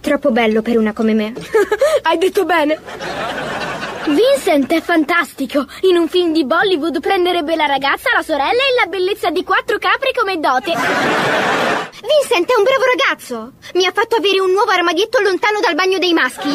Troppo bello per una come me. Hai detto bene. Vincent è fantastico. In un film di Bollywood prenderebbe la ragazza, la sorella e la bellezza di 4 capre come dote. Vincent è un bravo ragazzo. Mi ha fatto avere un nuovo armadietto lontano dal bagno dei maschi.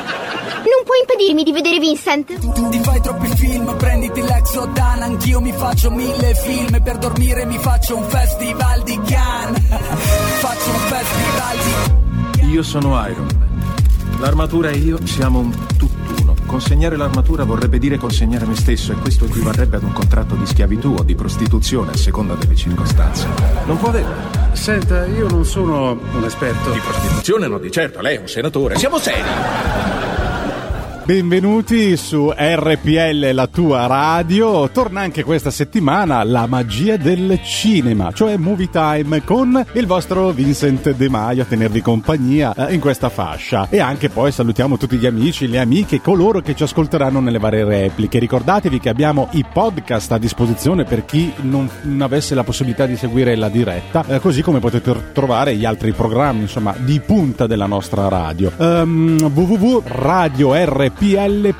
Non puoi impedirmi di vedere Vincent. Ti fai troppi film, prenditi l'Exodan. Anch'io mi faccio 1000 film e per dormire mi faccio un festival di Cannes. Faccio un festival di... Io sono Iron Man. L'armatura e io siamo un tutt'uno. Consegnare l'armatura vorrebbe dire consegnare me stesso e questo equivarrebbe ad un contratto di schiavitù o di prostituzione a seconda delle circostanze. Non può avere. Senta, io non sono un esperto. Di prostituzione no, di certo, lei è un senatore. Siamo seri. Benvenuti su RPL, la tua radio. Torna anche questa settimana la magia del cinema, cioè Movie Time, con il vostro Vincent De Maio a tenervi compagnia in questa fascia. E anche poi salutiamo tutti gli amici, le amiche, coloro che ci ascolteranno nelle varie repliche. Ricordatevi che abbiamo i podcast a disposizione per chi non avesse la possibilità di seguire la diretta, così come potete trovare gli altri programmi, insomma, di punta della nostra radio. www.radiorpl.it, e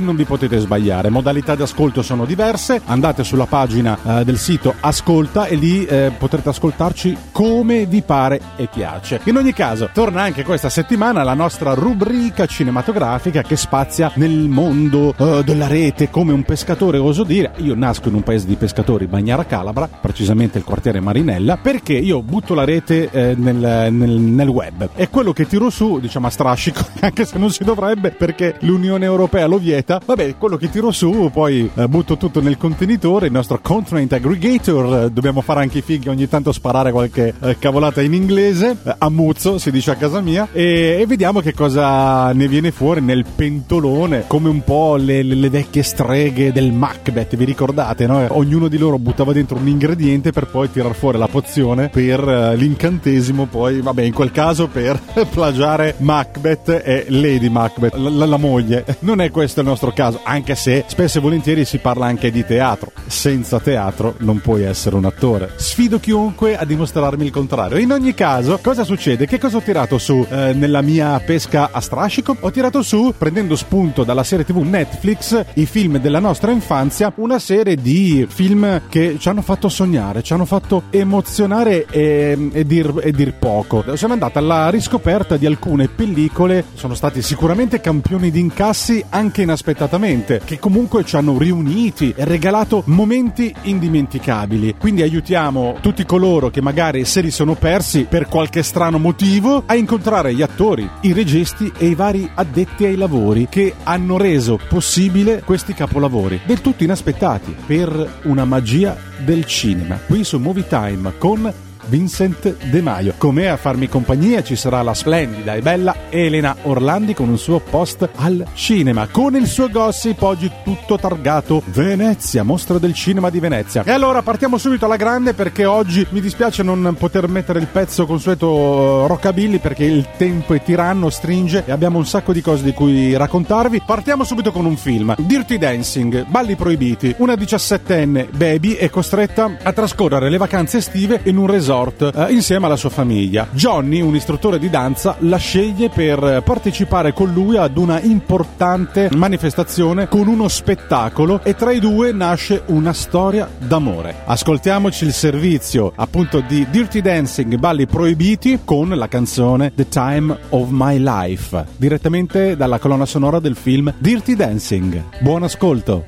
non vi potete sbagliare. Modalità di ascolto sono diverse. Andate sulla pagina del sito Ascolta e lì potrete ascoltarci come vi pare e piace. In ogni caso, torna anche questa settimana la nostra rubrica cinematografica che spazia nel mondo della rete come un pescatore, oso dire. Io nasco in un paese di pescatori, Bagnara Calabra, precisamente il quartiere Marinella, perché io butto la rete nel web e quello che tiro su, diciamo a strascico, anche se non si dovrebbe perché l'Unione Europea lo vieta. Vabbè, quello che tiro su, poi butto tutto nel contenitore, il nostro content aggregator. Dobbiamo fare anche i fighi ogni tanto, sparare qualche cavolata in inglese, ammuzzo, si dice a casa mia, e vediamo che cosa ne viene fuori nel pentolone, come un po' le vecchie streghe del Macbeth, vi ricordate, no? Ognuno di loro buttava dentro un ingrediente per poi tirar fuori la pozione per l'incantesimo, poi, vabbè, in quel caso per plagiare Macbeth e Lady Macbeth, la moglie. Non è questo il nostro caso, anche se spesso e volentieri si parla anche di teatro. Senza teatro non puoi essere un attore. Sfido chiunque a dimostrarmi il contrario. In ogni caso, cosa succede? Che cosa ho tirato su nella mia pesca a strascico? Ho tirato su, prendendo spunto dalla serie TV Netflix, i film della nostra infanzia, una serie di film che ci hanno fatto sognare, ci hanno fatto emozionare e dir poco. Siamo andati alla riscoperta di alcune pellicole, sono stati sicuramente campioni di incassi anche inaspettatamente, che comunque ci hanno riuniti e regalato momenti indimenticabili. Quindi aiutiamo tutti coloro che magari se li sono persi per qualche strano motivo a incontrare gli attori, i registi e i vari addetti ai lavori che hanno reso possibile questi capolavori del tutto inaspettati, per una magia del cinema, qui su Movie Time con Vincent De Maio. Con me a farmi compagnia ci sarà la splendida e bella Elena Orlandi con un suo post al cinema, con il suo gossip oggi tutto targato Venezia, mostra del cinema di Venezia. E allora partiamo subito alla grande, perché oggi mi dispiace non poter mettere il pezzo consueto rockabilly perché il tempo è tiranno, stringe e abbiamo un sacco di cose di cui raccontarvi. Partiamo subito con un film, Dirty Dancing, balli proibiti. Una 17enne baby è costretta a trascorrere le vacanze estive in un resort resort insieme alla sua famiglia. Johnny, un istruttore di danza, la sceglie per partecipare con lui ad una importante manifestazione con uno spettacolo, e tra i due nasce una storia d'amore. Ascoltiamoci il servizio appunto di Dirty Dancing, balli proibiti, con la canzone The Time of My Life, direttamente dalla colonna sonora del film Dirty Dancing. Buon ascolto.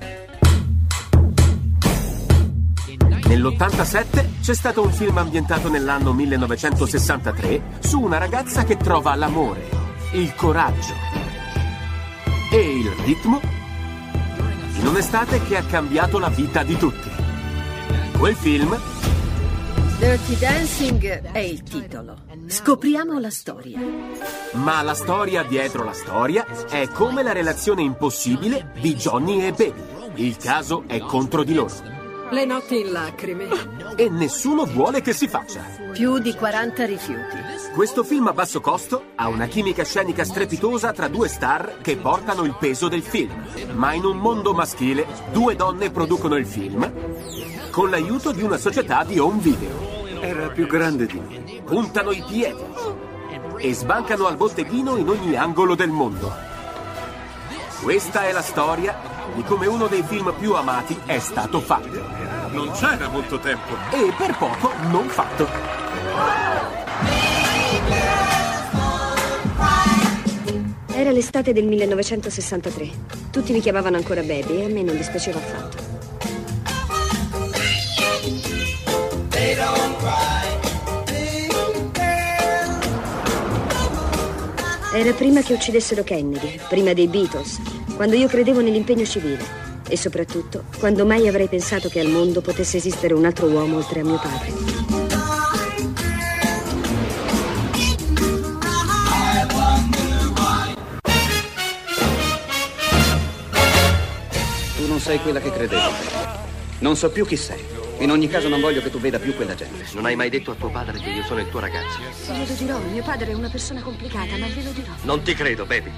Nell'87 c'è stato un film ambientato nell'anno 1963 su una ragazza che trova l'amore, il coraggio e il ritmo in un'estate che ha cambiato la vita di tutti. Quel film... Dirty Dancing è il titolo. Scopriamo la storia. Ma la storia dietro la storia è come la relazione impossibile di Johnny e Baby. Il caso è contro di loro. Le notti in lacrime. E nessuno vuole che si faccia. Più di 40 rifiuti. Questo film a basso costo ha una chimica scenica strepitosa tra due star che portano il peso del film. Ma in un mondo maschile, due donne producono il film con l'aiuto di una società di home video. Era più grande di me. Puntano i piedi e sbancano al botteghino in ogni angolo del mondo. Questa è la storia di come uno dei film più amati è stato fatto. Non c'era molto tempo. E per poco non fatto. Era l'estate del 1963. Tutti mi chiamavano ancora Baby e a me non dispiaceva affatto. Era prima che uccidessero Kennedy, prima dei Beatles, quando io credevo nell'impegno civile e soprattutto quando mai avrei pensato che al mondo potesse esistere un altro uomo oltre a mio padre. Tu non sei quella che credevo. Non so più chi sei. In ogni caso non voglio che tu veda più quella gente. Non hai mai detto a tuo padre che io sono il tuo ragazzo? Glielo dirò, mio padre è una persona complicata, ma glielo dirò. Non ti credo, Baby.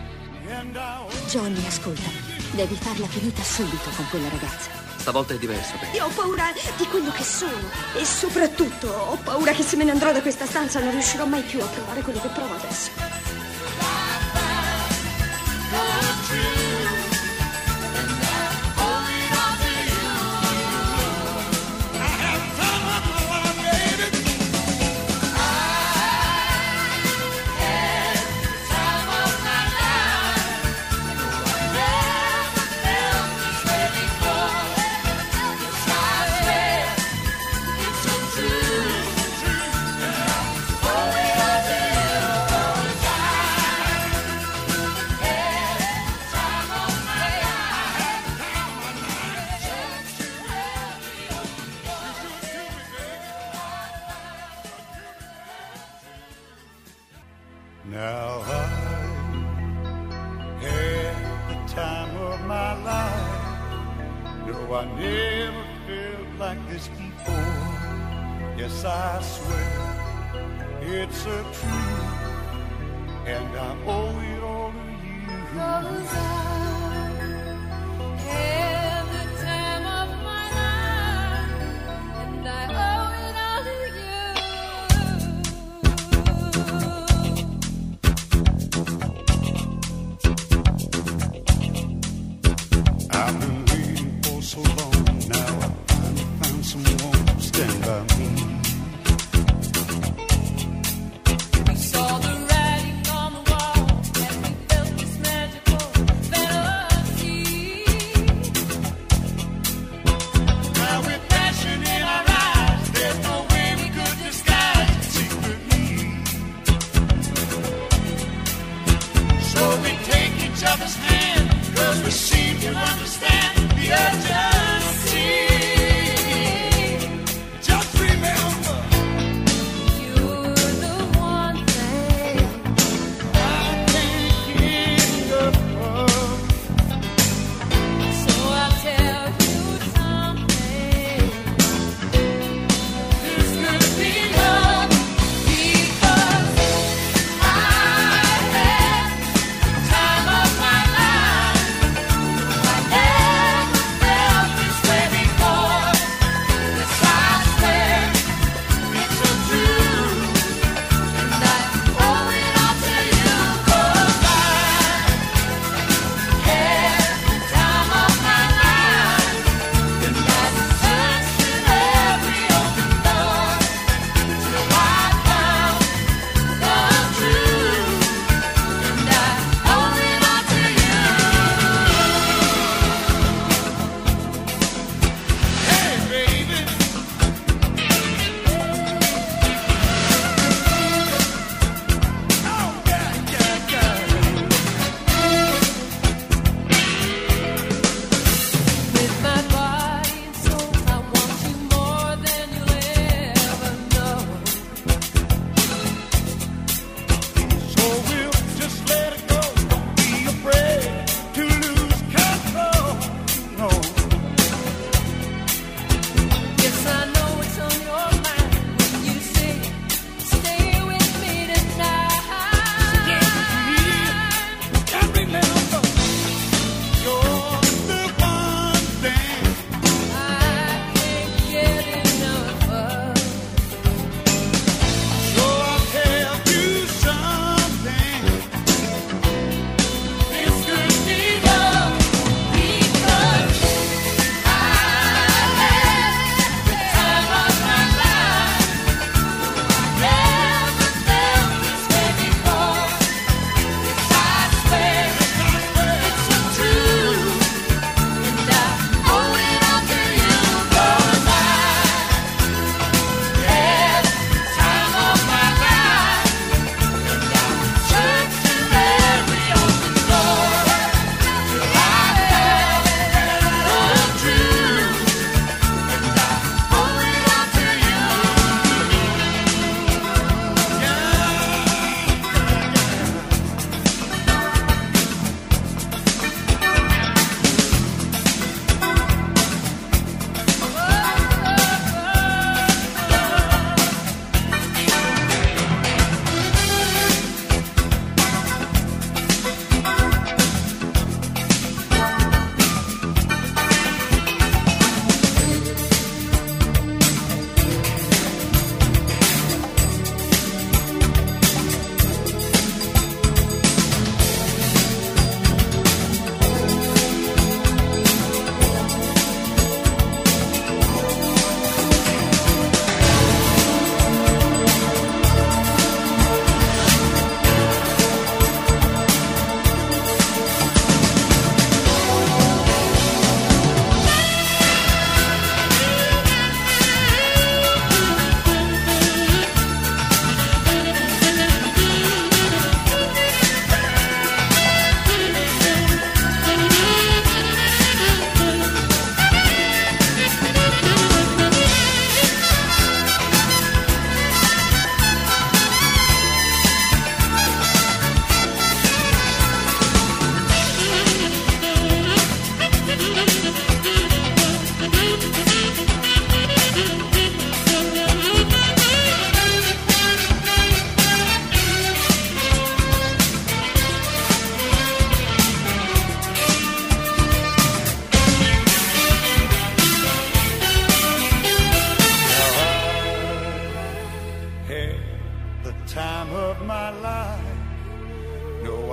Johnny, ascoltami. Devi farla finita subito con quella ragazza. Stavolta è diverso, Baby. Io ho paura di quello che sono. E soprattutto ho paura che se me ne andrò da questa stanza non riuscirò mai più a provare quello che provo adesso. Understand the urgency. Just remember.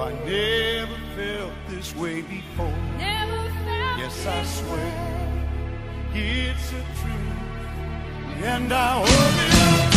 I never felt this way before. Never felt yes, I swear it's a truth, and I hold it up.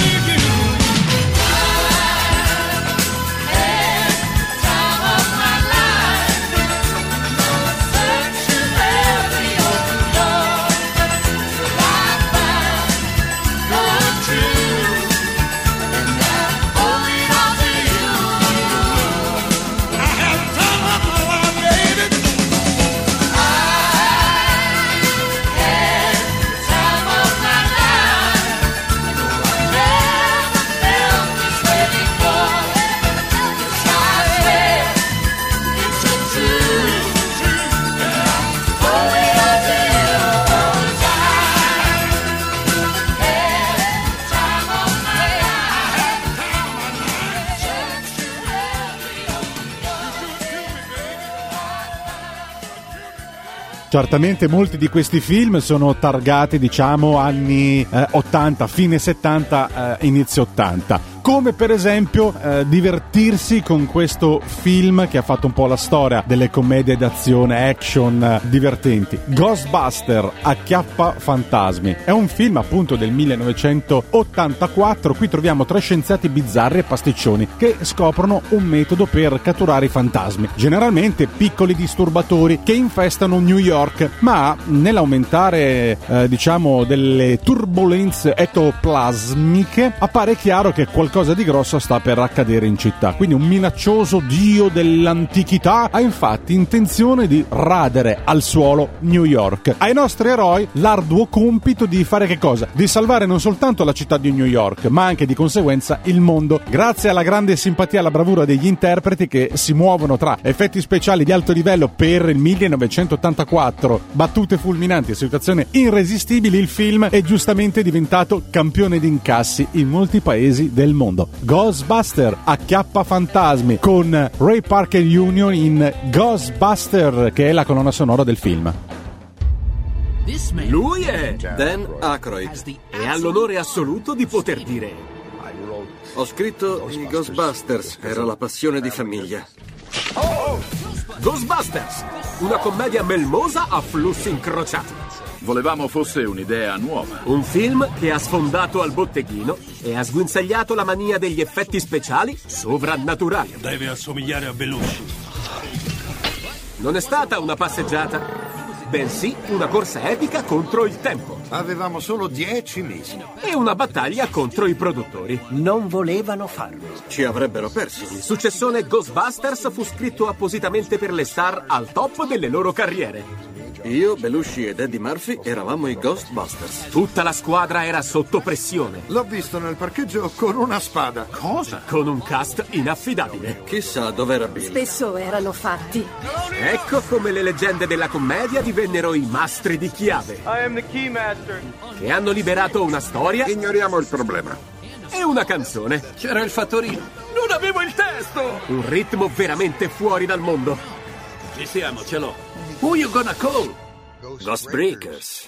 Certamente molti di questi film sono targati, diciamo, anni 80, fine 70, inizio 80. Come per esempio divertirsi con questo film che ha fatto un po' la storia delle commedie d'azione, action divertenti. Ghostbuster, Acchiappa fantasmi. È un film appunto del 1984, qui troviamo tre scienziati bizzarri e pasticcioni che scoprono un metodo per catturare i fantasmi, generalmente piccoli disturbatori che infestano New York, ma nell'aumentare diciamo delle turbolenze ectoplasmiche appare chiaro che qualcosa di grosso sta per accadere in città. Quindi un minaccioso dio dell'antichità ha infatti intenzione di radere al suolo New York. Ai nostri eroi l'arduo compito di fare che cosa? Di salvare non soltanto la città di New York, ma anche di conseguenza il mondo, grazie alla grande simpatia e alla bravura degli interpreti che si muovono tra effetti speciali di alto livello per il 1984, battute fulminanti e situazioni irresistibili. Il film è giustamente diventato campione di incassi in molti paesi del mondo. Ghostbuster, Acchiappa fantasmi, con Ray Parker Jr. in Ghostbuster, che è la colonna sonora del film. Lui è Dan Aykroyd e ha l'onore assoluto di poter dire: ho scritto i Ghostbusters, era la passione di famiglia. Ghostbusters, una commedia melmosa a flussi incrociati. Volevamo fosse un'idea nuova. Un film che ha sfondato al botteghino e ha sguinzagliato la mania degli effetti speciali sovrannaturali. Deve assomigliare a Belushi. Non è stata una passeggiata, bensì una corsa epica contro il tempo. Avevamo solo 10 mesi. E una battaglia contro i produttori. Non volevano farlo. Ci avrebbero perso. Il successone Ghostbusters fu scritto appositamente per le star al top delle loro carriere. Io, Belushi ed Eddie Murphy eravamo i Ghostbusters. Tutta la squadra era sotto pressione. L'ho visto nel parcheggio con una spada. Cosa? Con un cast inaffidabile. Chissà dov'era Bill. Spesso erano fatti. Ecco come le leggende della commedia divennero i mastri di chiave. I am the key master. Che hanno liberato una storia. Ignoriamo il problema. E una canzone. C'era il fattorino. Non avevo il testo. Un ritmo veramente fuori dal mondo. Ci siamo, ce l'ho. Who you gonna call? Ghostbreakers.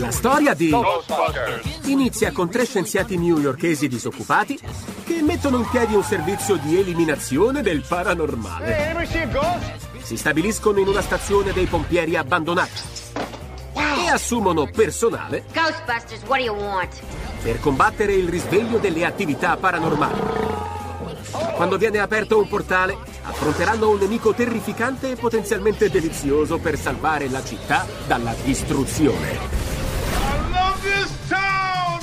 La storia di Ghostbusters inizia con tre scienziati newyorkesi disoccupati che mettono in piedi un servizio di eliminazione del paranormale. Si stabiliscono in una stazione dei pompieri abbandonata e assumono personale Ghostbusters, what do you want? Per combattere il risveglio delle attività paranormali. Quando viene aperto un portale, affronteranno un nemico terrificante e potenzialmente delizioso per salvare la città dalla distruzione. I love this town!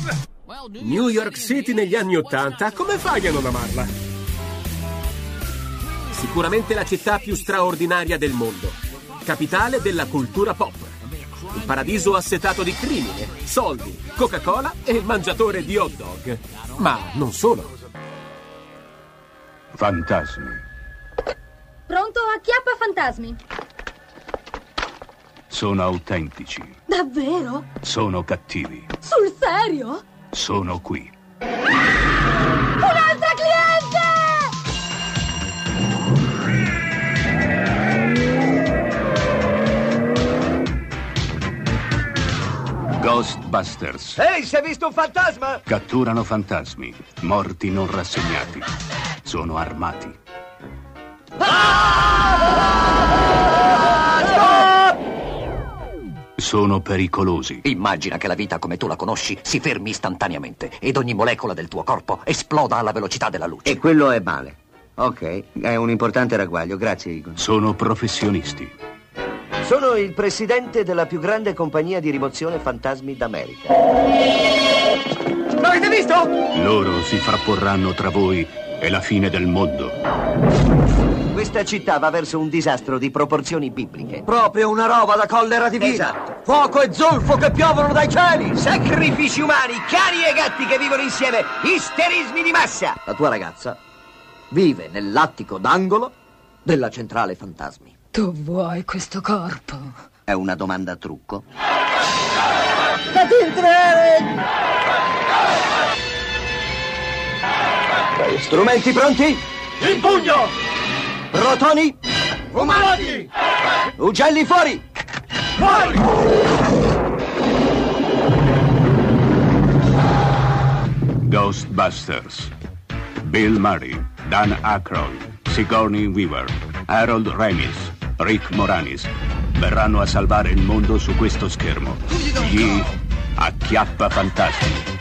New York City negli anni '80, come fai a non amarla? Sicuramente la città più straordinaria del mondo, capitale della cultura pop, il paradiso assetato di crimine, soldi, Coca-Cola e mangiatore di hot dog. Ma non solo. Fantasmi. Pronto, Acchiappa fantasmi. Sono autentici. Davvero? Sono cattivi. Sul serio? Sono qui. Un'altra cliente! Ghostbusters. Ehi, si è visto un fantasma? Catturano fantasmi, morti non rassegnati. Sono armati. Sono pericolosi. Immagina che la vita come tu la conosci si fermi istantaneamente ed ogni molecola del tuo corpo esploda alla velocità della luce. E quello è male. Ok, è un importante ragguaglio, grazie Igor. Sono professionisti. Sono il presidente della più grande compagnia di rimozione fantasmi d'America. L'avete visto? Loro si frapporranno tra voi e la fine del mondo. Questa città va verso un disastro di proporzioni bibliche. Proprio una roba da collera divina. Esatto. Fuoco e zolfo che piovono dai cieli. Sacrifici umani, cani e gatti che vivono insieme. Isterismi di massa. La tua ragazza vive nell'attico d'angolo della centrale fantasmi. Tu vuoi questo corpo? È una domanda a trucco. Fatti entrare! Strumenti pronti? In pugno! Protoni! Umani! Ugelli fuori! Fuori! Ghostbusters. Bill Murray, Dan Aykroyd, Sigourney Weaver, Harold Ramis, Rick Moranis verranno a salvare il mondo su questo schermo. Gli acchiappa fantasmi.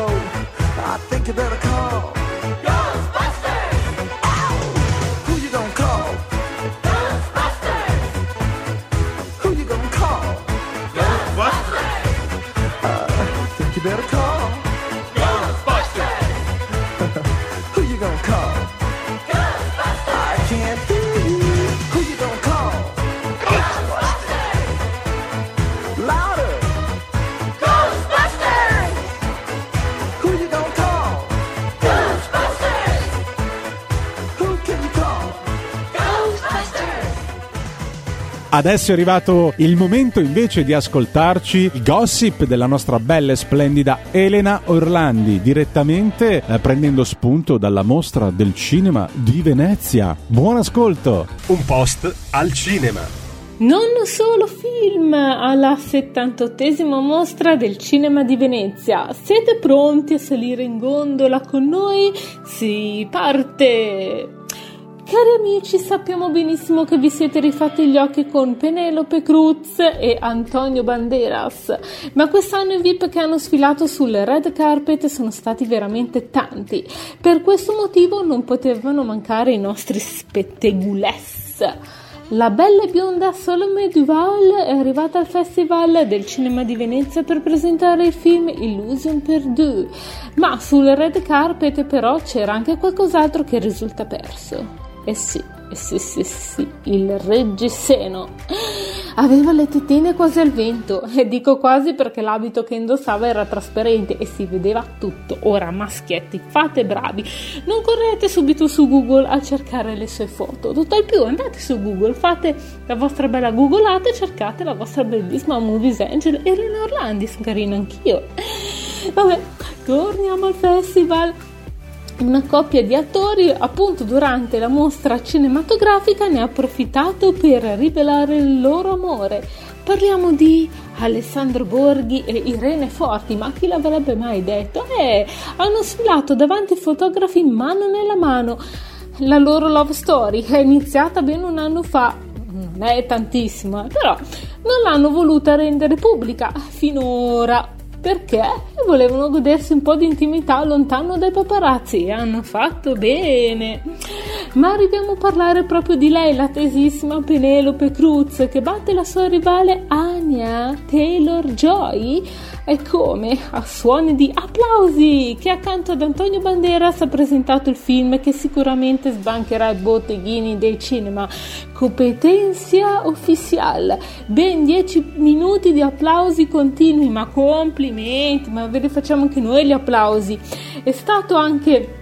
I think you better call Ghostbusters! Ow! Who you gonna call? Ghostbusters! Who you gonna call? Ghostbusters! I think you better call Ghostbusters! Adesso è arrivato il momento invece di ascoltarci il gossip della nostra bella e splendida Elena Orlandi, direttamente prendendo spunto dalla mostra del cinema di Venezia. Buon ascolto! Un post al cinema. Non solo film alla 78esima mostra del cinema di Venezia. Siete pronti a salire in gondola con noi? Si parte! Cari amici, sappiamo benissimo che vi siete rifatti gli occhi con Penelope Cruz e Antonio Banderas, ma quest'anno i VIP che hanno sfilato sul red carpet sono stati veramente tanti. Per questo motivo non potevano mancare i nostri spetteguless. La bella e bionda Solomon Duval è arrivata al Festival del Cinema di Venezia per presentare il film Illusion Perdue, ma sul red carpet però c'era anche qualcos'altro che risulta perso. Eh sì, il reggiseno. Aveva le tettine quasi al vento, e dico quasi perché l'abito che indossava era trasparente e si vedeva tutto. Ora maschietti, fate bravi, non correte subito su Google a cercare le sue foto, tutt'al più andate su Google, fate la vostra bella googolata e cercate la vostra bellissima Movies Angel e Elena Orlandi, sono carina anch'io. Vabbè, torniamo al festival. Una coppia di attori, appunto, durante la mostra cinematografica ne ha approfittato per rivelare il loro amore. Parliamo di Alessandro Borghi e Irene Forti, ma chi l'avrebbe mai detto? Hanno sfilato davanti ai fotografi mano nella mano. La loro love story è iniziata ben un anno fa, non è tantissima, però non l'hanno voluta rendere pubblica finora. Perché volevano godersi un po' di intimità lontano dai paparazzi e hanno fatto bene. Ma arriviamo a parlare proprio di lei, la tesissima Penelope Cruz, che batte la sua rivale Anya Taylor-Joy. E come? A suoni di applausi, che accanto ad Antonio Banderas ha presentato il film che sicuramente sbancherà i botteghini dei cinema, Competencia ufficiale. Ben 10 minuti di applausi continui, ma complimenti, ma ve li facciamo anche noi gli applausi. È stato anche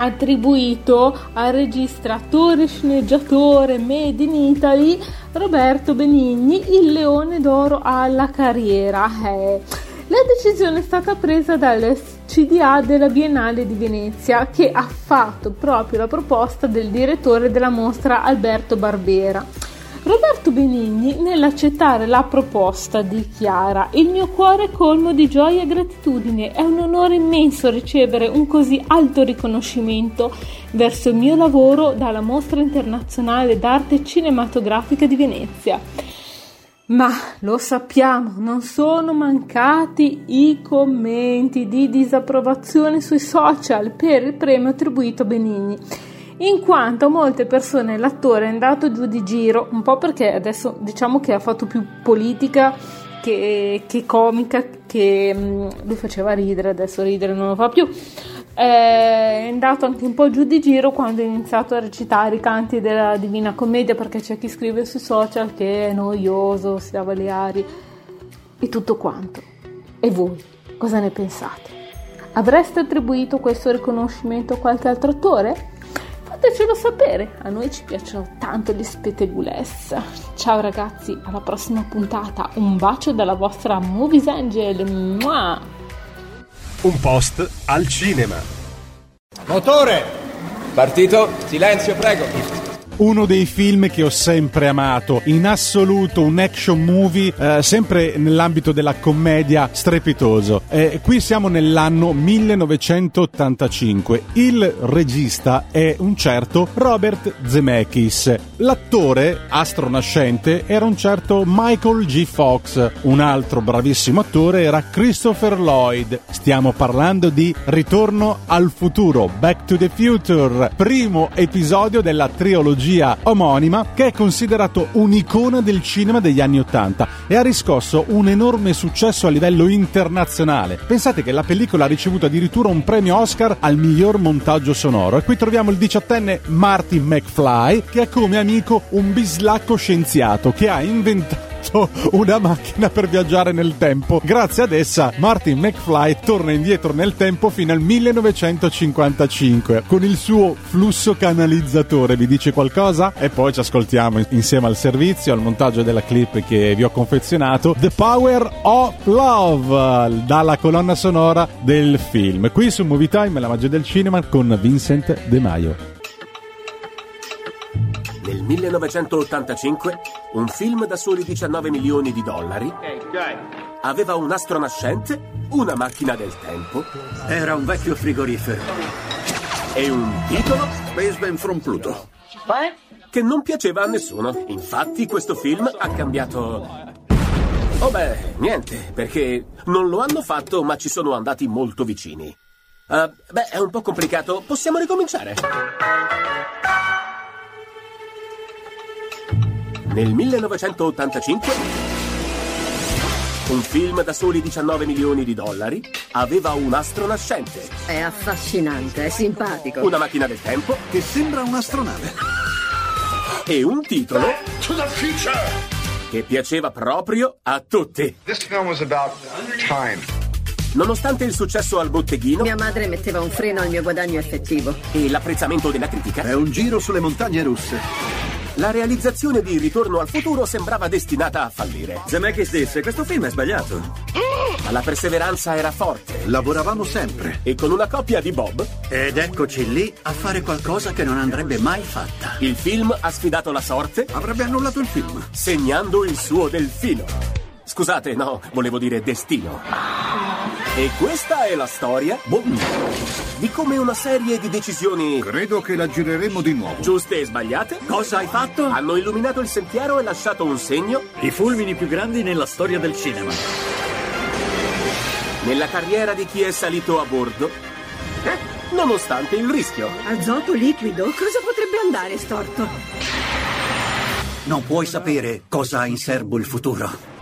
attribuito al regista, attore, sceneggiatore made in Italy Roberto Benigni il Leone d'Oro alla carriera. La decisione è stata presa dal CDA della Biennale di Venezia, che ha fatto proprio la proposta del direttore della mostra Alberto Barbera. Roberto Benigni, nell'accettare la proposta, dichiara: «Il mio cuore è colmo di gioia e gratitudine, è un onore immenso ricevere un così alto riconoscimento verso il mio lavoro dalla Mostra Internazionale d'Arte Cinematografica di Venezia». Ma lo sappiamo, non sono mancati i commenti di disapprovazione sui social per il premio attribuito a Benigni, in quanto a molte persone l'attore è andato giù di giro, un po' perché adesso diciamo che ha fatto più politica che comica, che lui faceva ridere, adesso ridere non lo fa più, è andato anche un po' giù di giro quando ha iniziato a recitare i canti della Divina Commedia, perché c'è chi scrive sui social che è noioso, si lava le ali e tutto quanto. E voi cosa ne pensate? Avreste attribuito questo riconoscimento a qualche altro attore? Fatecelo sapere, a noi ci piacciono tanto gli spetteguless. Ciao ragazzi, alla prossima puntata, un bacio dalla vostra Movies Angel. Mua! Un post al cinema. Motore! Partito, silenzio prego! Uno dei film che ho sempre amato, in assoluto, un action movie sempre nell'ambito della commedia, strepitoso. Qui siamo nell'anno 1985. Il regista è un certo Robert Zemeckis. L'attore, astronascente, era un certo Michael J. Fox. Un altro bravissimo attore era Christopher Lloyd. Stiamo parlando di Ritorno al futuro, Back to the Future, primo episodio della trilogia omonima, che è considerato un'icona del cinema degli anni Ottanta e ha riscosso un enorme successo a livello internazionale. Pensate che la pellicola ha ricevuto addirittura un premio Oscar al miglior montaggio sonoro. E qui troviamo il 17enne Marty McFly, che ha come amico un bislacco scienziato che ha inventato fatto una macchina per viaggiare nel tempo. Grazie ad essa Marty McFly torna indietro nel tempo fino al 1955 con il suo flusso canalizzatore. Vi dice qualcosa? E poi ci ascoltiamo insieme al servizio, al montaggio della clip che vi ho confezionato, The Power of Love, dalla colonna sonora del film, qui su Movie Time, la magia del cinema, con Vincent De Maio. Nel 1985 un film da soli $19 milioni aveva un astro nascente, una macchina del tempo, era un vecchio frigorifero e un titolo Spaceman from Pluto che non piaceva a nessuno. Infatti questo film ha cambiato... Oh beh, niente, perché non lo hanno fatto, ma ci sono andati molto vicini. Beh, è un po' complicato, possiamo ricominciare. Nel 1985, un film da soli $19 milioni aveva un astro nascente. È affascinante, è simpatico. Una macchina del tempo che sembra un'astronave. E un titolo... Back to the Future! Che piaceva proprio a tutti. This film was about time. Nonostante il successo al botteghino, mia madre metteva un freno al mio guadagno effettivo, e l'apprezzamento della critica, è un giro sulle montagne russe, la realizzazione di Ritorno al futuro sembrava destinata a fallire. Zemeckis disse: questo film è sbagliato. Ma la perseveranza era forte. Lavoravamo sempre. E con una coppia di Bob. Ed eccoci lì a fare qualcosa che non andrebbe mai fatta. Il film ha sfidato la sorte. Avrebbe annullato il film. Segnando il suo delfino. Scusate, no, volevo dire destino. E questa è la storia, boom, di come una serie di decisioni... Credo che la gireremo di nuovo. Giuste e sbagliate. Cosa hai fatto? Hanno illuminato il sentiero e lasciato un segno. I fulmini più grandi nella storia del cinema. Nella carriera di chi è salito a bordo, nonostante il rischio. Azoto liquido? Cosa potrebbe andare storto? Non puoi sapere cosa ha in serbo il futuro.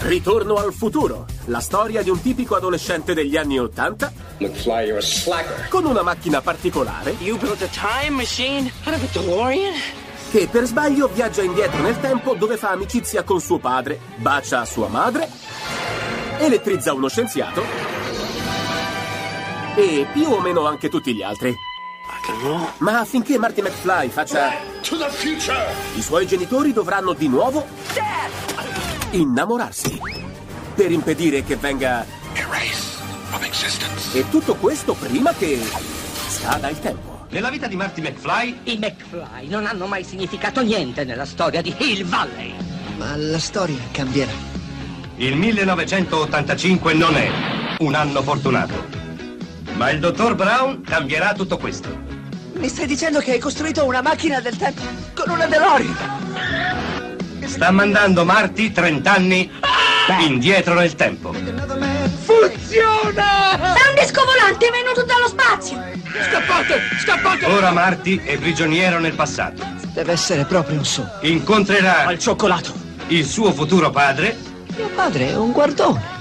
Ritorno al futuro, la storia di un tipico adolescente degli anni '80 con una macchina particolare. You built a time machine out of a DeLorean? Che per sbaglio viaggia indietro nel tempo, dove fa amicizia con suo padre, bacia sua madre, elettrizza uno scienziato e più o meno anche tutti gli altri. Ma affinché Marty McFly faccia i suoi genitori dovranno di nuovo innamorarsi per impedire che venga e tutto questo prima che scada il tempo. Nella vita di Marty McFly... I McFly non hanno mai significato niente nella storia di Hill Valley. Ma la storia cambierà. Il 1985 non è un anno fortunato. Ma il dottor Brown cambierà tutto questo. Mi stai dicendo che hai costruito una macchina del tempo con una DeLorean? Sta mandando Marty 30 anni indietro nel tempo. Funziona! È un disco volante venuto dallo spazio! Scappate! Scappate! Ora Marty è prigioniero nel passato. Deve essere proprio un sogno. Incontrerà... al cioccolato! Il suo futuro padre. Mio padre è un guardone.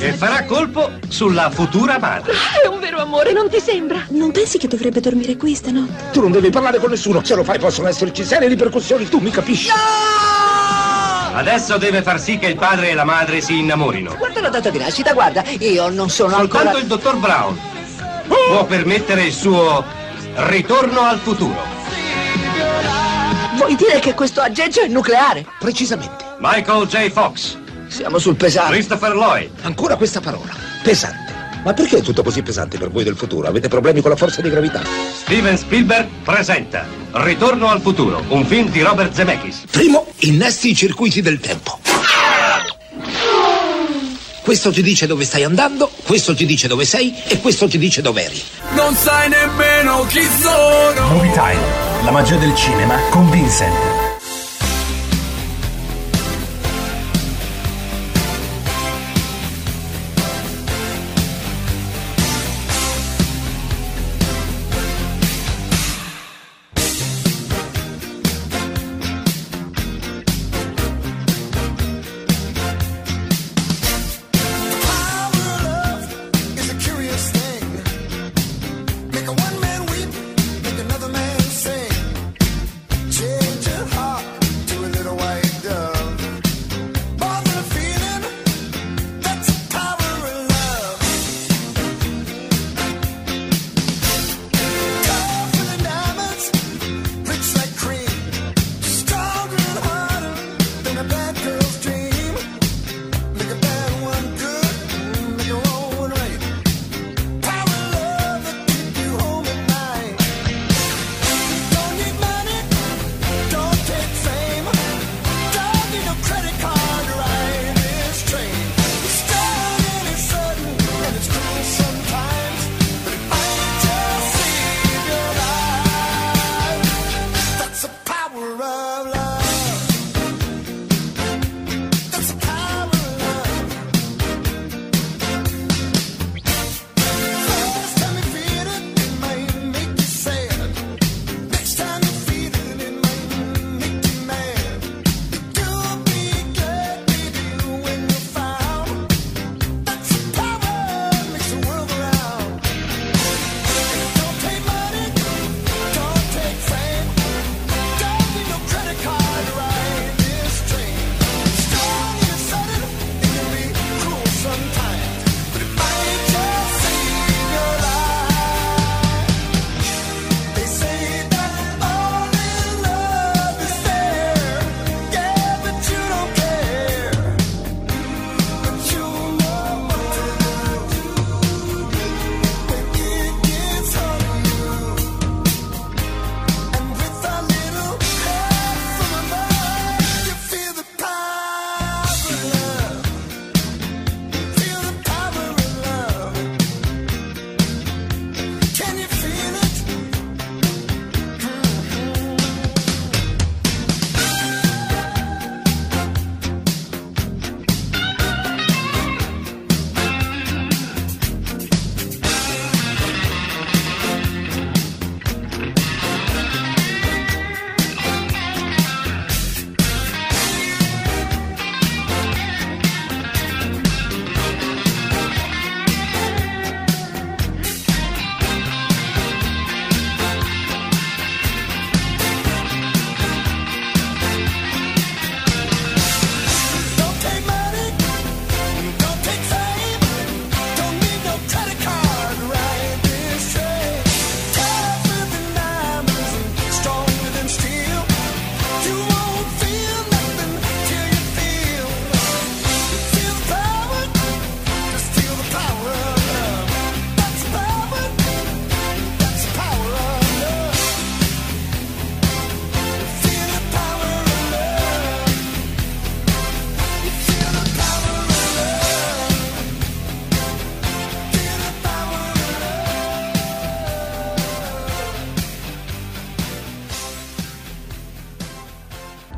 E farà colpo sulla futura madre. È un vero amore, non ti sembra? Non pensi che dovrebbe dormire qui stanotte? Tu non devi parlare con nessuno. Se lo fai possono esserci serie ripercussioni, tu mi capisci? No! Adesso deve far sì che il padre e la madre si innamorino. Guarda la data di nascita, guarda, io non sono ancora... Soltanto il dottor Brown può permettere il suo ritorno al futuro. Vuoi dire che questo aggeggio è nucleare? Precisamente. Michael J. Fox. Siamo sul pesante. Christopher Lloyd. Ancora questa parola, pesante. Ma perché è tutto così pesante per voi del futuro? Avete problemi con la forza di gravità? Steven Spielberg presenta Ritorno al futuro, un film di Robert Zemeckis. Primo, innesti i circuiti del tempo. Questo ti dice dove stai andando, questo ti dice dove sei e questo ti dice dove eri. Non sai nemmeno chi sono. Movie Time, la magia del cinema con Vincent. Change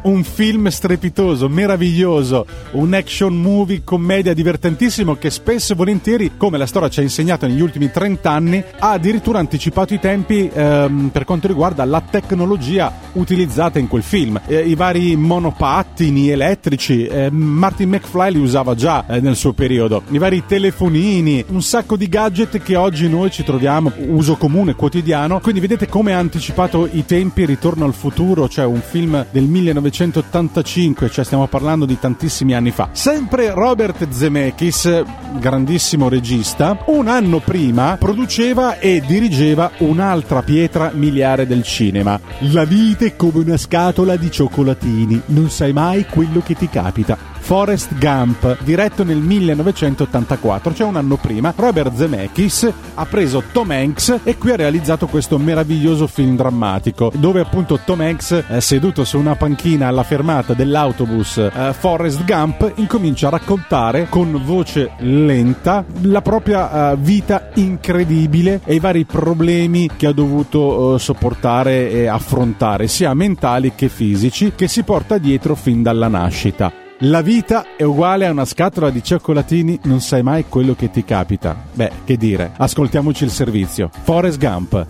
un film strepitoso, meraviglioso, un action movie, commedia divertentissimo che spesso e volentieri, come la storia ci ha insegnato negli ultimi 30 anni, ha addirittura anticipato i tempi per quanto riguarda la tecnologia utilizzata in quel film. I vari monopattini elettrici, Marty McFly li usava già nel suo periodo, i vari telefonini, un sacco di gadget che oggi noi ci troviamo, uso comune, quotidiano. Quindi vedete come ha anticipato i tempi Ritorno al futuro, cioè un film del 1985, cioè stiamo parlando di tantissimi anni fa. Sempre Robert Zemeckis, grandissimo regista, un anno prima produceva e dirigeva un'altra pietra miliare del cinema. La vita è come una scatola di cioccolatini, non sai mai quello che ti capita. Forrest Gump, diretto nel 1984, cioè un anno prima, Robert Zemeckis ha preso Tom Hanks e qui ha realizzato questo meraviglioso film drammatico, dove appunto Tom Hanks, seduto su una panchina alla fermata dell'autobus Forrest Gump, incomincia a raccontare con voce lenta la propria vita incredibile e i vari problemi che ha dovuto sopportare e affrontare, sia mentali che fisici, che si porta dietro fin dalla nascita. La vita è uguale a una scatola di cioccolatini, non sai mai quello che ti capita. Beh, che dire, ascoltiamoci il servizio. Forrest Gump.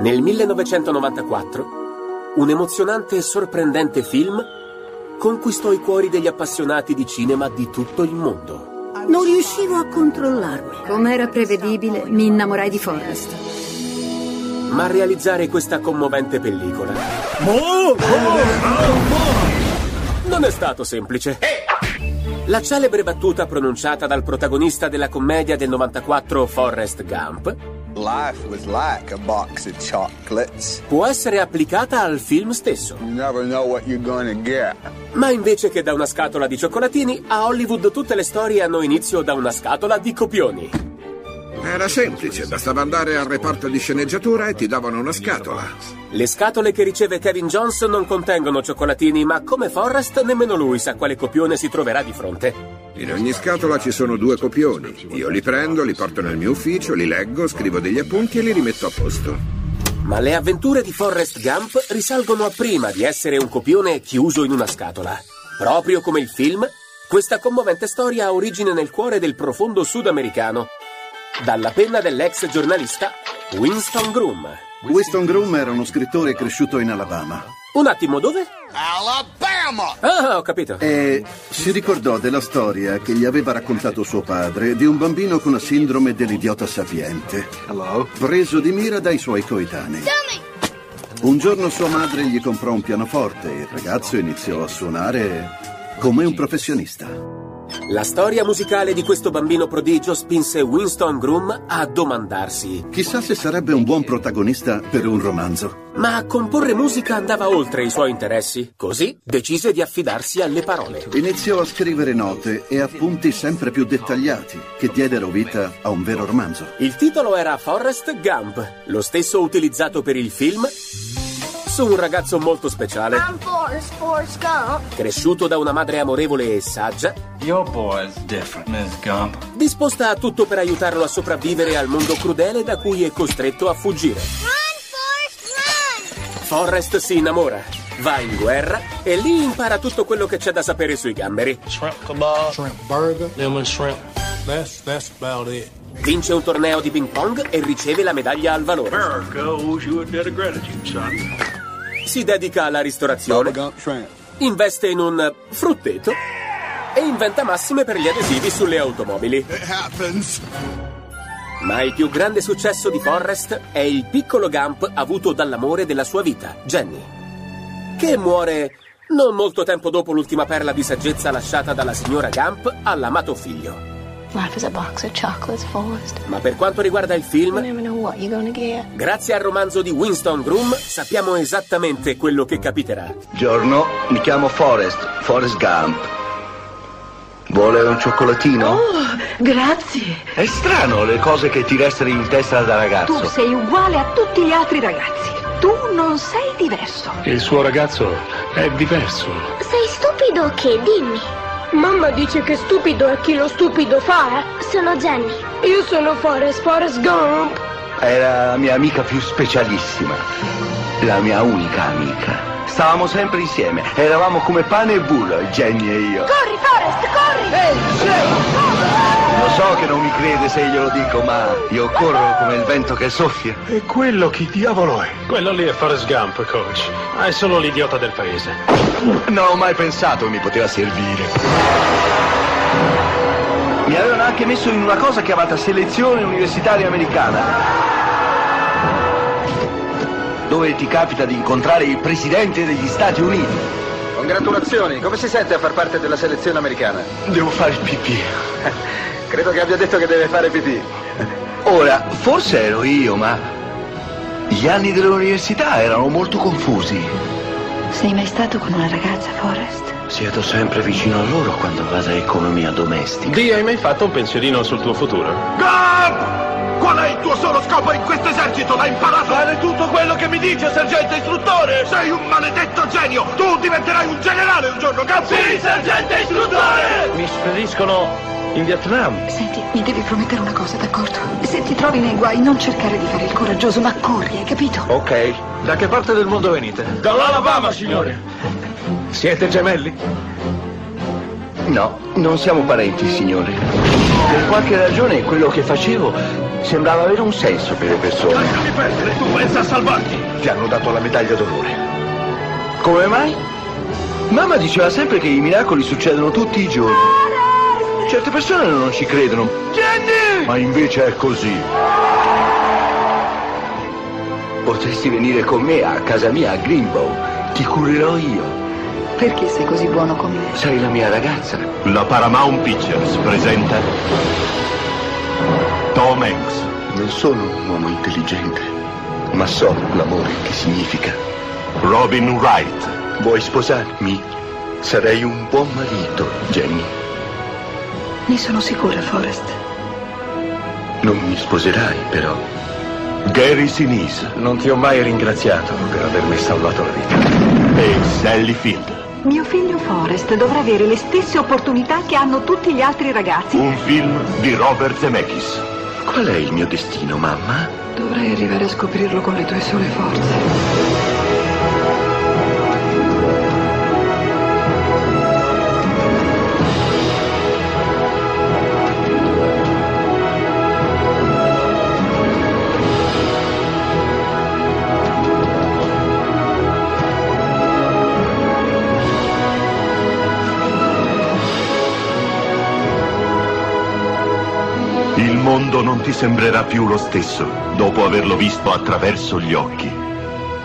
Nel 1994, un emozionante e sorprendente film conquistò i cuori degli appassionati di cinema di tutto il mondo. Non riuscivo a controllarmi. Come era prevedibile, mi innamorai di Forrest. Ma a realizzare questa commovente pellicola... non è stato semplice. La celebre battuta pronunciata dal protagonista della commedia del 94, Forrest Gump, Life was like a box of chocolates, può essere applicata al film stesso. You never know what you're gonna get. Ma invece che da una scatola di cioccolatini, a Hollywood tutte le storie hanno inizio da una scatola di copioni. Era semplice, bastava andare al reparto di sceneggiatura e ti davano una scatola. Le scatole che riceve Kevin Jones non contengono cioccolatini, ma come Forrest nemmeno lui sa quale copione si troverà di fronte. In ogni scatola ci sono 2 copioni. Io li prendo, li porto nel mio ufficio, li leggo, scrivo degli appunti e li rimetto a posto. Ma le avventure di Forrest Gump risalgono a prima di essere un copione chiuso in una scatola. Proprio come il film, questa commovente storia ha origine nel cuore del profondo sudamericano, dalla penna dell'ex giornalista Winston Groom. Winston Groom era uno scrittore cresciuto in Alabama. Un attimo, dove? Alabama! Ah, ho capito. E si ricordò della storia che gli aveva raccontato suo padre di un bambino con la sindrome dell'idiota sapiente, preso di mira dai suoi coetanei. Un giorno sua madre gli comprò un pianoforte e il ragazzo iniziò a suonare come un professionista. La storia musicale di questo bambino prodigio spinse Winston Groom a domandarsi: chissà se sarebbe un buon protagonista per un romanzo. Ma a comporre musica andava oltre i suoi interessi, così decise di affidarsi alle parole. Iniziò a scrivere note e appunti sempre più dettagliati che diedero vita a un vero romanzo. Il titolo era Forrest Gump, lo stesso utilizzato per il film su un ragazzo molto speciale, cresciuto da una madre amorevole e saggia, disposta a tutto per aiutarlo a sopravvivere al mondo crudele da cui è costretto a fuggire. Forrest si innamora, va in guerra e lì impara tutto quello che c'è da sapere sui gamberi. Shrimp kebab, shrimp burger, lemon shrimp. That's about it. Vince un torneo di ping pong e riceve la medaglia al valore. Si dedica alla ristorazione, investe in un frutteto e inventa massime per gli adesivi sulle automobili. Ma il più grande successo di Forrest è il piccolo Gump avuto dall'amore della sua vita, Jenny, che muore non molto tempo dopo l'ultima perla di saggezza lasciata dalla signora Gump all'amato figlio. Life is a box of chocolates, Forrest. Ma per quanto riguarda il film, you never know what you're gonna get. Grazie al romanzo di Winston Groom sappiamo esattamente quello che capiterà. Giorno, mi chiamo Forrest Gump. Vuole un cioccolatino? Oh, grazie. È strano le cose che ti restano in testa da ragazzo. Tu sei uguale a tutti gli altri ragazzi. Tu non sei diverso. Il suo ragazzo è diverso. Sei stupido o che? Dimmi. Mamma dice che stupido è chi lo stupido fa. Sono Jenny. Io sono Forrest Gump. Era la mia amica più specialissima, la mia unica amica. Stavamo sempre insieme, eravamo come pane e bullo, Jenny e io. Corri, Forrest, corri! Ehi, sei! Lo so che non mi crede se glielo dico, ma io corro come il vento che soffia. E quello chi diavolo è? Quello lì è Forrest Gump, coach. È solo l'idiota del paese. Non ho mai pensato mi poteva servire. Mi avevano anche messo in una cosa chiamata selezione universitaria americana, dove ti capita di incontrare il presidente degli Stati Uniti. Congratulazioni, come si sente a far parte della selezione americana? Devo fare il pipì. Credo che abbia detto che deve fare pipì. Ora, forse ero io, ma gli anni dell'università erano molto confusi. Sei mai stato con una ragazza, Forrest? Siedo sempre vicino a loro quando vado a economia domestica. Dì, hai mai fatto un pensierino sul tuo futuro? Gump! Qual è il tuo solo scopo in questo esercito? L'hai imparato? Fare tutto quello che mi dice, sergente istruttore! Sei un maledetto genio! Tu diventerai un generale un giorno, Gump! Sì, sergente istruttore! Mi spediscono... in Vietnam. Senti, mi devi promettere una cosa, d'accordo? Se ti trovi nei guai, non cercare di fare il coraggioso, ma corri, hai capito? Ok. Da che parte del mondo venite? Dall'Alabama, signore. Siete gemelli? No, non siamo parenti, signore. Per qualche ragione quello che facevo sembrava avere un senso per le persone. Lasciami perdere, tu pensa a salvarti. Ti hanno dato la medaglia d'onore. Come mai? Mamma diceva sempre che i miracoli succedono tutti i giorni. Certe persone non ci credono. Jenny! Ma invece è così. Potresti venire con me a casa mia a Greenbow. Ti curerò io. Perché sei così buono con me? Sei la mia ragazza. La Paramount Pictures presenta Tom Hanks. Non sono un uomo intelligente, ma so l'amore che significa. Robin Wright. Vuoi sposarmi? Sarei un buon marito, Jenny. Ne sono sicura, Forrest. Non mi sposerai, però. Gary Sinise. Non ti ho mai ringraziato per avermi salvato la vita. E Sally Field. Mio figlio Forrest dovrà avere le stesse opportunità che hanno tutti gli altri ragazzi. Un film di Robert Zemeckis. Qual è il mio destino, mamma? Dovrai arrivare a scoprirlo con le tue sole forze. Il mondo non ti sembrerà più lo stesso dopo averlo visto attraverso gli occhi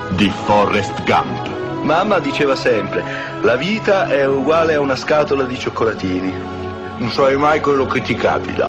di Forrest Gump. Mamma diceva sempre, la vita è uguale a una scatola di cioccolatini. Non sai mai quello che ti capita.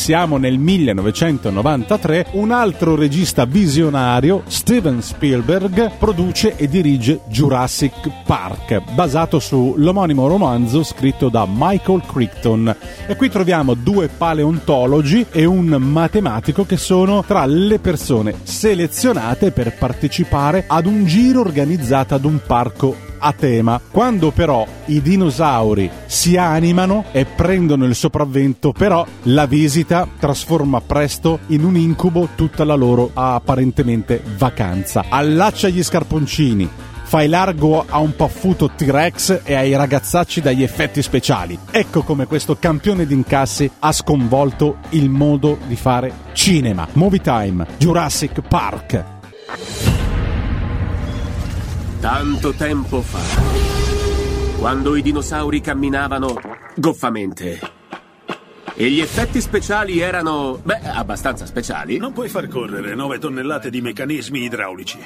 Siamo nel 1993, un altro regista visionario, Steven Spielberg, produce e dirige Jurassic Park, basato sull'omonimo romanzo scritto da Michael Crichton. E qui troviamo due paleontologi e un matematico che sono tra le persone selezionate per partecipare ad un giro organizzato ad un parco a tema. Quando però i dinosauri si animano e prendono il sopravvento, però la visita trasforma presto in un incubo tutta la loro apparentemente vacanza. Allaccia gli scarponcini, fai largo a un paffuto T-Rex e ai ragazzacci dagli effetti speciali. Ecco come questo campione d'incassi ha sconvolto il modo di fare cinema. Movie Time, Jurassic Park. Tanto tempo fa, quando i dinosauri camminavano goffamente e gli effetti speciali erano, abbastanza speciali. Non puoi far correre 9 tonnellate di meccanismi idraulici.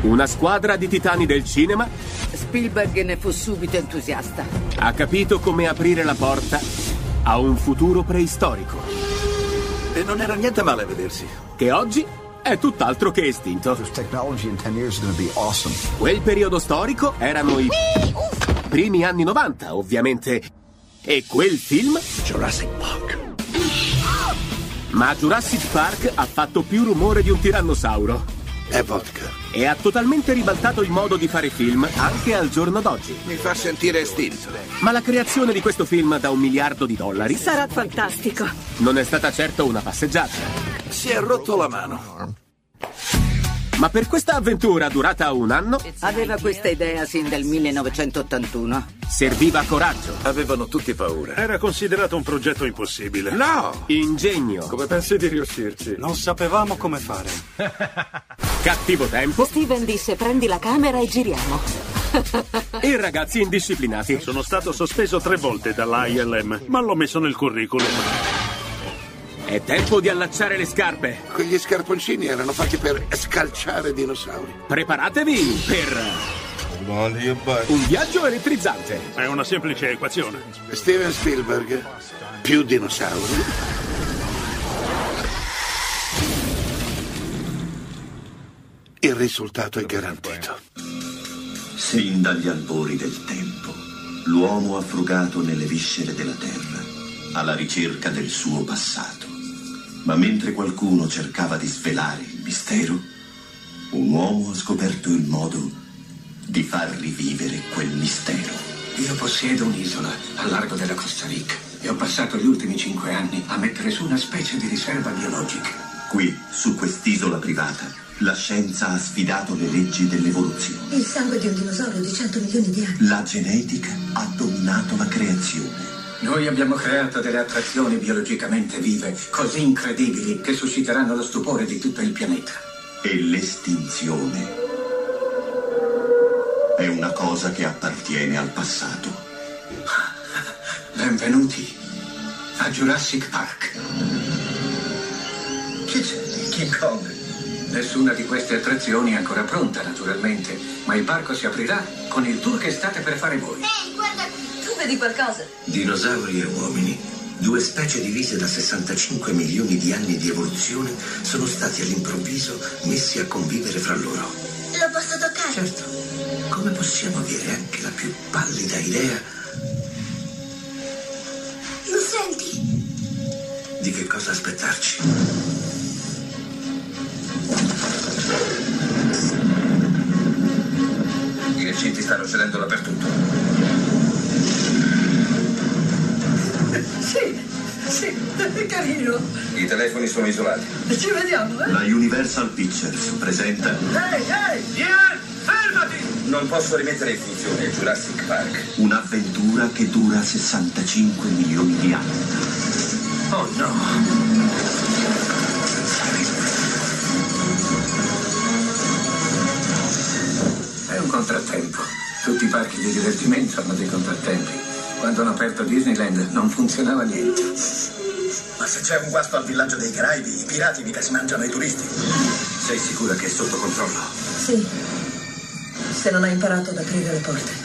Una squadra di titani del cinema, Spielberg ne fu subito entusiasta, ha capito come aprire la porta a un futuro preistorico. E non era niente male a vedersi. Che oggi è tutt'altro che estinto. Quel periodo storico erano i primi anni 90, ovviamente. E quel film? Jurassic Park. Ma Jurassic Park ha fatto più rumore di un tirannosauro. È vodka. E ha totalmente ribaltato il modo di fare film anche al giorno d'oggi. Mi fa sentire estinto. Ma la creazione di questo film da $1 miliardo sarà fantastico. Non è stata certo una passeggiata. Si è rotto la mano. Ma per questa avventura durata un anno, aveva questa idea sin dal 1981. Serviva coraggio. Avevano tutti paura. Era considerato un progetto impossibile. No! Ingegno. Come pensi di riuscirci? Non sapevamo come fare. Cattivo tempo. Steven disse: prendi la camera e giriamo. E ragazzi indisciplinati. Sono stato sospeso 3 volte dall'ILM, ma l'ho messo nel curriculum. È tempo di allacciare le scarpe. Quegli scarponcini erano fatti per scalciare dinosauri. Preparatevi per un viaggio elettrizzante. È una semplice equazione. Steven Spielberg, più dinosauri. Il risultato è garantito. Sin dagli albori del tempo, l'uomo ha frugato nelle viscere della terra alla ricerca del suo passato. Ma mentre qualcuno cercava di svelare il mistero, un uomo ha scoperto il modo di far rivivere quel mistero. Io possiedo un'isola al largo della Costa Rica e ho passato gli ultimi 5 anni a mettere su una specie di riserva biologica. Qui, su quest'isola privata, la scienza ha sfidato le leggi dell'evoluzione. Il sangue di un dinosaurio di 100 milioni di anni. La genetica ha dominato la creazione. Noi abbiamo creato delle attrazioni biologicamente vive, così incredibili che susciteranno lo stupore di tutto il pianeta. E l'estinzione è una cosa che appartiene al passato. Benvenuti a Jurassic Park. Che c'è? King Kong? Nessuna di queste attrazioni è ancora pronta, naturalmente, ma il parco si aprirà con il tour che state per fare voi. Di qualcosa. Dinosauri e uomini, 2 specie divise da 65 milioni di anni di evoluzione, sono stati all'improvviso messi a convivere fra loro. Lo posso toccare? Certo. Come possiamo avere anche la più pallida idea? Lo senti? Di che cosa aspettarci? I recinti stanno cedendo dappertutto. Sì, è carino. I telefoni sono isolati. Ci vediamo, eh? La Universal Pictures presenta... Ehi, Ian, fermati! Non posso rimettere in funzione Jurassic Park. Un'avventura che dura 65 milioni di anni. Oh no! È un contrattempo. Tutti i parchi di divertimento hanno dei contrattempi. Quando hanno aperto Disneyland non funzionava niente. Ma se c'è un guasto al villaggio dei Caraibi, i pirati mica si mangiano i turisti. Sei sicura che è sotto controllo? Sì. Se non hai imparato ad aprire le porte.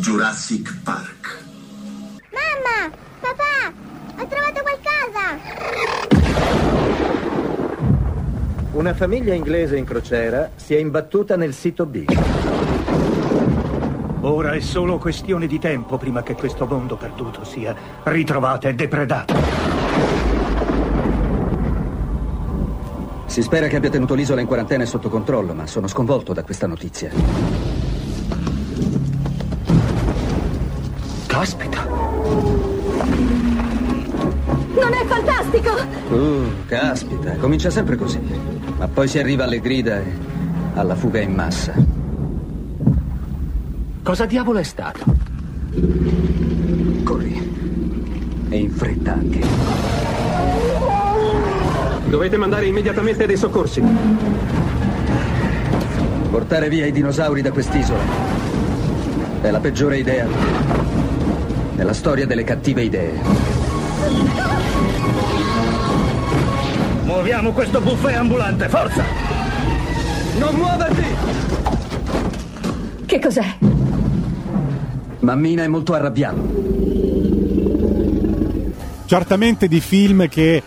Jurassic Park. Mamma! Papà! Ho trovato qualcosa! Una famiglia inglese in crociera si è imbattuta nel sito B. Ora è solo questione di tempo prima che questo mondo perduto sia ritrovato e depredato. Si spera che abbia tenuto l'isola in quarantena e sotto controllo, ma sono sconvolto da questa notizia. Caspita! Non è fantastico? Caspita, comincia sempre così. Ma poi si arriva alle grida e alla fuga in massa. Cosa diavolo è stato? Corri. E in fretta anche. Dovete mandare immediatamente dei soccorsi. Portare via i dinosauri da quest'isola è la peggiore idea nella storia delle cattive idee. Muoviamo questo buffet ambulante, forza! Non muoverti! Che cos'è? Mammina è molto arrabbiato. Certamente di film che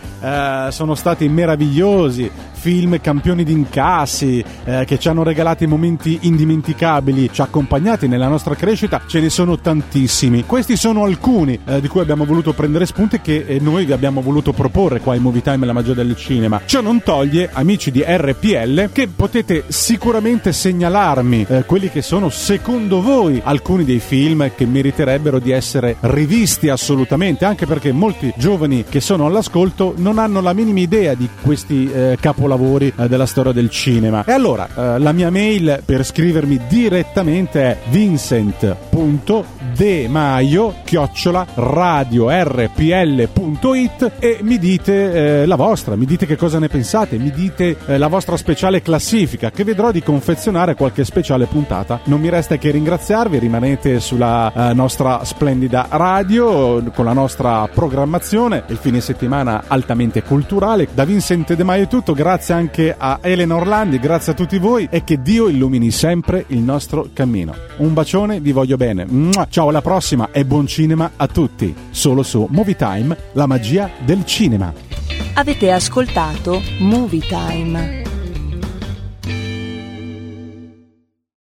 sono stati meravigliosi, film campioni di incassi che ci hanno regalato momenti indimenticabili, ci ha accompagnati nella nostra crescita, ce ne sono tantissimi. Questi sono alcuni di cui abbiamo voluto prendere spunti, che noi vi abbiamo voluto proporre qua in Movie Time, la magia del cinema. Ciò non toglie, amici di RPL, che potete sicuramente segnalarmi quelli che sono secondo voi alcuni dei film che meriterebbero di essere rivisti assolutamente, anche perché molti giovani che sono all'ascolto non hanno la minima idea di questi capolavori della storia del cinema. E allora la mia mail per scrivermi direttamente è vincent.demaio@radiorpl.it e mi dite la vostra, mi dite che cosa ne pensate, mi dite la vostra speciale classifica, che vedrò di confezionare qualche speciale puntata. Non mi resta che ringraziarvi, rimanete sulla nostra splendida radio con la nostra programmazione, il fine settimana altamente culturale. Da Vincent De Maio è tutto, grazie anche a Elena Orlandi, grazie a tutti voi e che Dio illumini sempre il nostro cammino. Un bacione, vi voglio bene. Ciao, alla prossima e buon cinema a tutti. Solo su Movie Time, la magia del cinema. Avete ascoltato Movie Time.